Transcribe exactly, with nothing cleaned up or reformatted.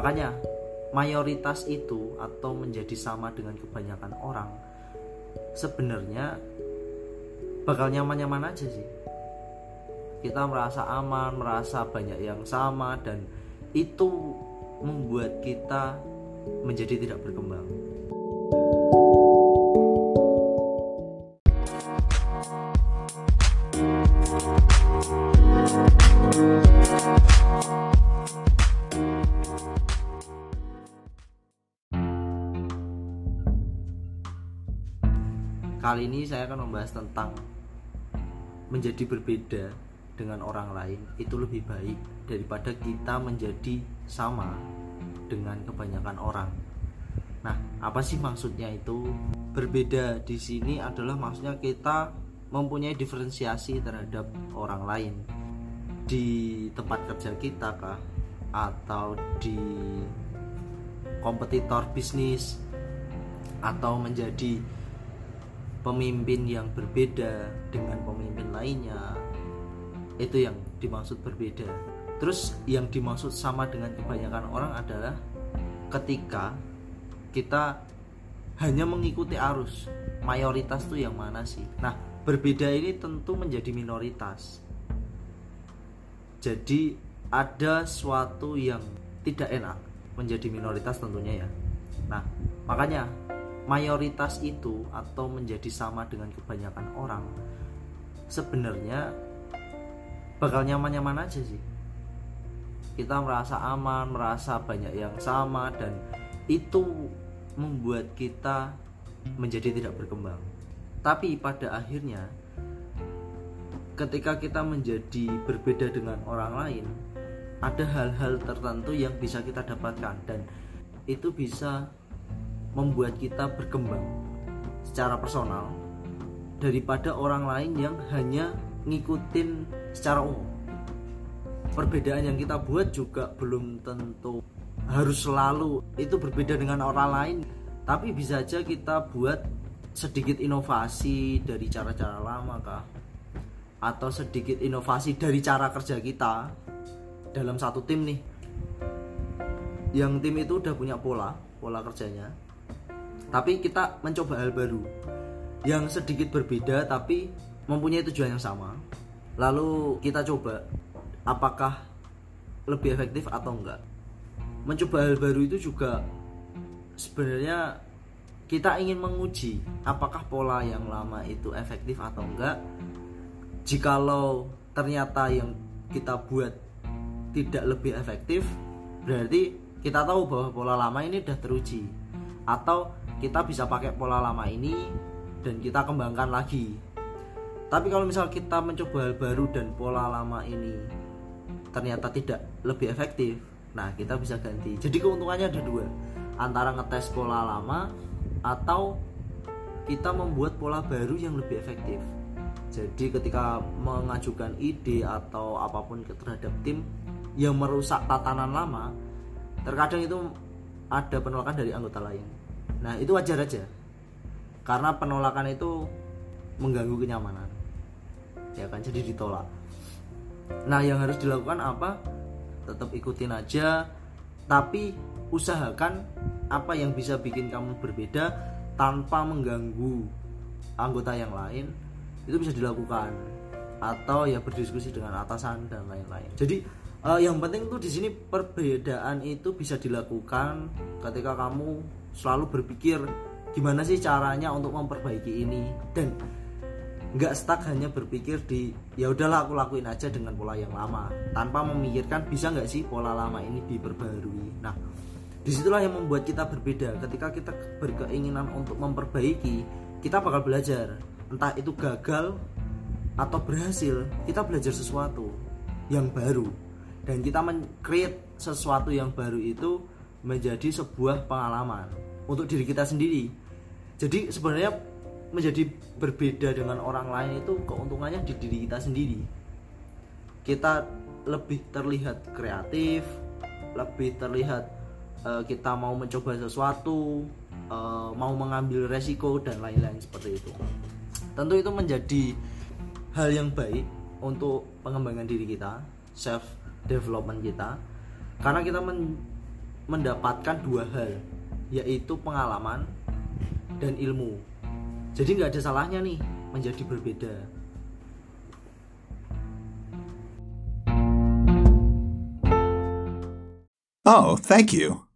Makanya mayoritas itu atau menjadi sama dengan kebanyakan orang sebenarnya bakal nyaman-nyaman aja sih. Kita merasa aman, merasa banyak yang sama, dan itu membuat kita menjadi tidak berkembang. Kali ini saya akan membahas tentang menjadi berbeda dengan orang lain itu lebih baik daripada kita menjadi sama dengan kebanyakan orang. Nah, apa sih maksudnya itu? Berbeda di sini adalah maksudnya kita mempunyai diferensiasi terhadap orang lain di tempat kerja kita kah, atau di kompetitor bisnis, atau menjadi pemimpin yang berbeda dengan pemimpin lainnya. Itu yang dimaksud berbeda. Terus yang dimaksud sama dengan kebanyakan orang adalah ketika kita hanya mengikuti arus mayoritas tuh yang mana sih. Nah, berbeda ini tentu menjadi minoritas. Jadi ada suatu yang tidak enak menjadi minoritas tentunya ya. Nah, makanya mayoritas itu atau menjadi sama dengan kebanyakan orang sebenarnya bakal nyaman-nyaman aja sih. Kita merasa aman, merasa banyak yang sama, dan itu membuat kita menjadi tidak berkembang. Tapi pada akhirnya ketika kita menjadi berbeda dengan orang lain, ada hal-hal tertentu yang bisa kita dapatkan, dan itu bisa membuat kita berkembang secara personal daripada orang lain yang hanya ngikutin secara umum. Perbedaan yang kita buat juga belum tentu harus selalu itu berbeda dengan orang lain, tapi bisa aja kita buat sedikit inovasi dari cara-cara lama kah, atau sedikit inovasi dari cara kerja kita. Dalam satu tim nih, yang tim itu udah punya pola pola kerjanya, tapi kita mencoba hal baru yang sedikit berbeda tapi mempunyai tujuan yang sama. Lalu kita coba apakah lebih efektif atau enggak. Mencoba hal baru itu juga sebenarnya kita ingin menguji apakah pola yang lama itu efektif atau enggak. Jikalau ternyata yang kita buat tidak lebih efektif, berarti kita tahu bahwa pola lama ini sudah teruji, atau kita bisa pakai pola lama ini dan kita kembangkan lagi. Tapi kalau misal kita mencoba hal baru dan pola lama ini ternyata tidak lebih efektif, nah kita bisa ganti. Jadi keuntungannya ada dua, antara ngetes pola lama atau kita membuat pola baru yang lebih efektif. Jadi ketika mengajukan ide atau apapun terhadap tim yang merusak tatanan lama, terkadang itu ada penolakan dari anggota lain. Nah, itu wajar aja, karena penolakan itu mengganggu kenyamanan, ya kan, jadi ditolak. Nah, yang harus dilakukan apa? Tetap ikutin aja, tapi usahakan apa yang bisa bikin kamu berbeda tanpa mengganggu anggota yang lain. Itu bisa dilakukan, atau ya berdiskusi dengan atasan dan lain-lain. Jadi Uh, yang penting tuh di sini perbedaan itu bisa dilakukan ketika kamu selalu berpikir gimana sih caranya untuk memperbaiki ini, dan nggak stuck hanya berpikir di ya udahlah aku lakuin aja dengan pola yang lama tanpa memikirkan bisa nggak sih pola lama ini diperbarui. Nah, disitulah yang membuat kita berbeda. Ketika kita berkeinginan untuk memperbaiki, kita bakal belajar, entah itu gagal atau berhasil, kita belajar sesuatu yang baru. Dan kita men-create sesuatu yang baru itu menjadi sebuah pengalaman untuk diri kita sendiri. Jadi sebenarnya menjadi berbeda dengan orang lain itu keuntungannya di diri kita sendiri. Kita lebih terlihat kreatif, lebih terlihat uh, kita mau mencoba sesuatu, uh, mau mengambil resiko dan lain-lain seperti itu. Tentu itu menjadi hal yang baik untuk pengembangan diri kita, self development kita, karena kita men- mendapatkan dua hal, yaitu pengalaman dan ilmu. Jadi nggak ada salahnya nih menjadi berbeda. Oh, thank you.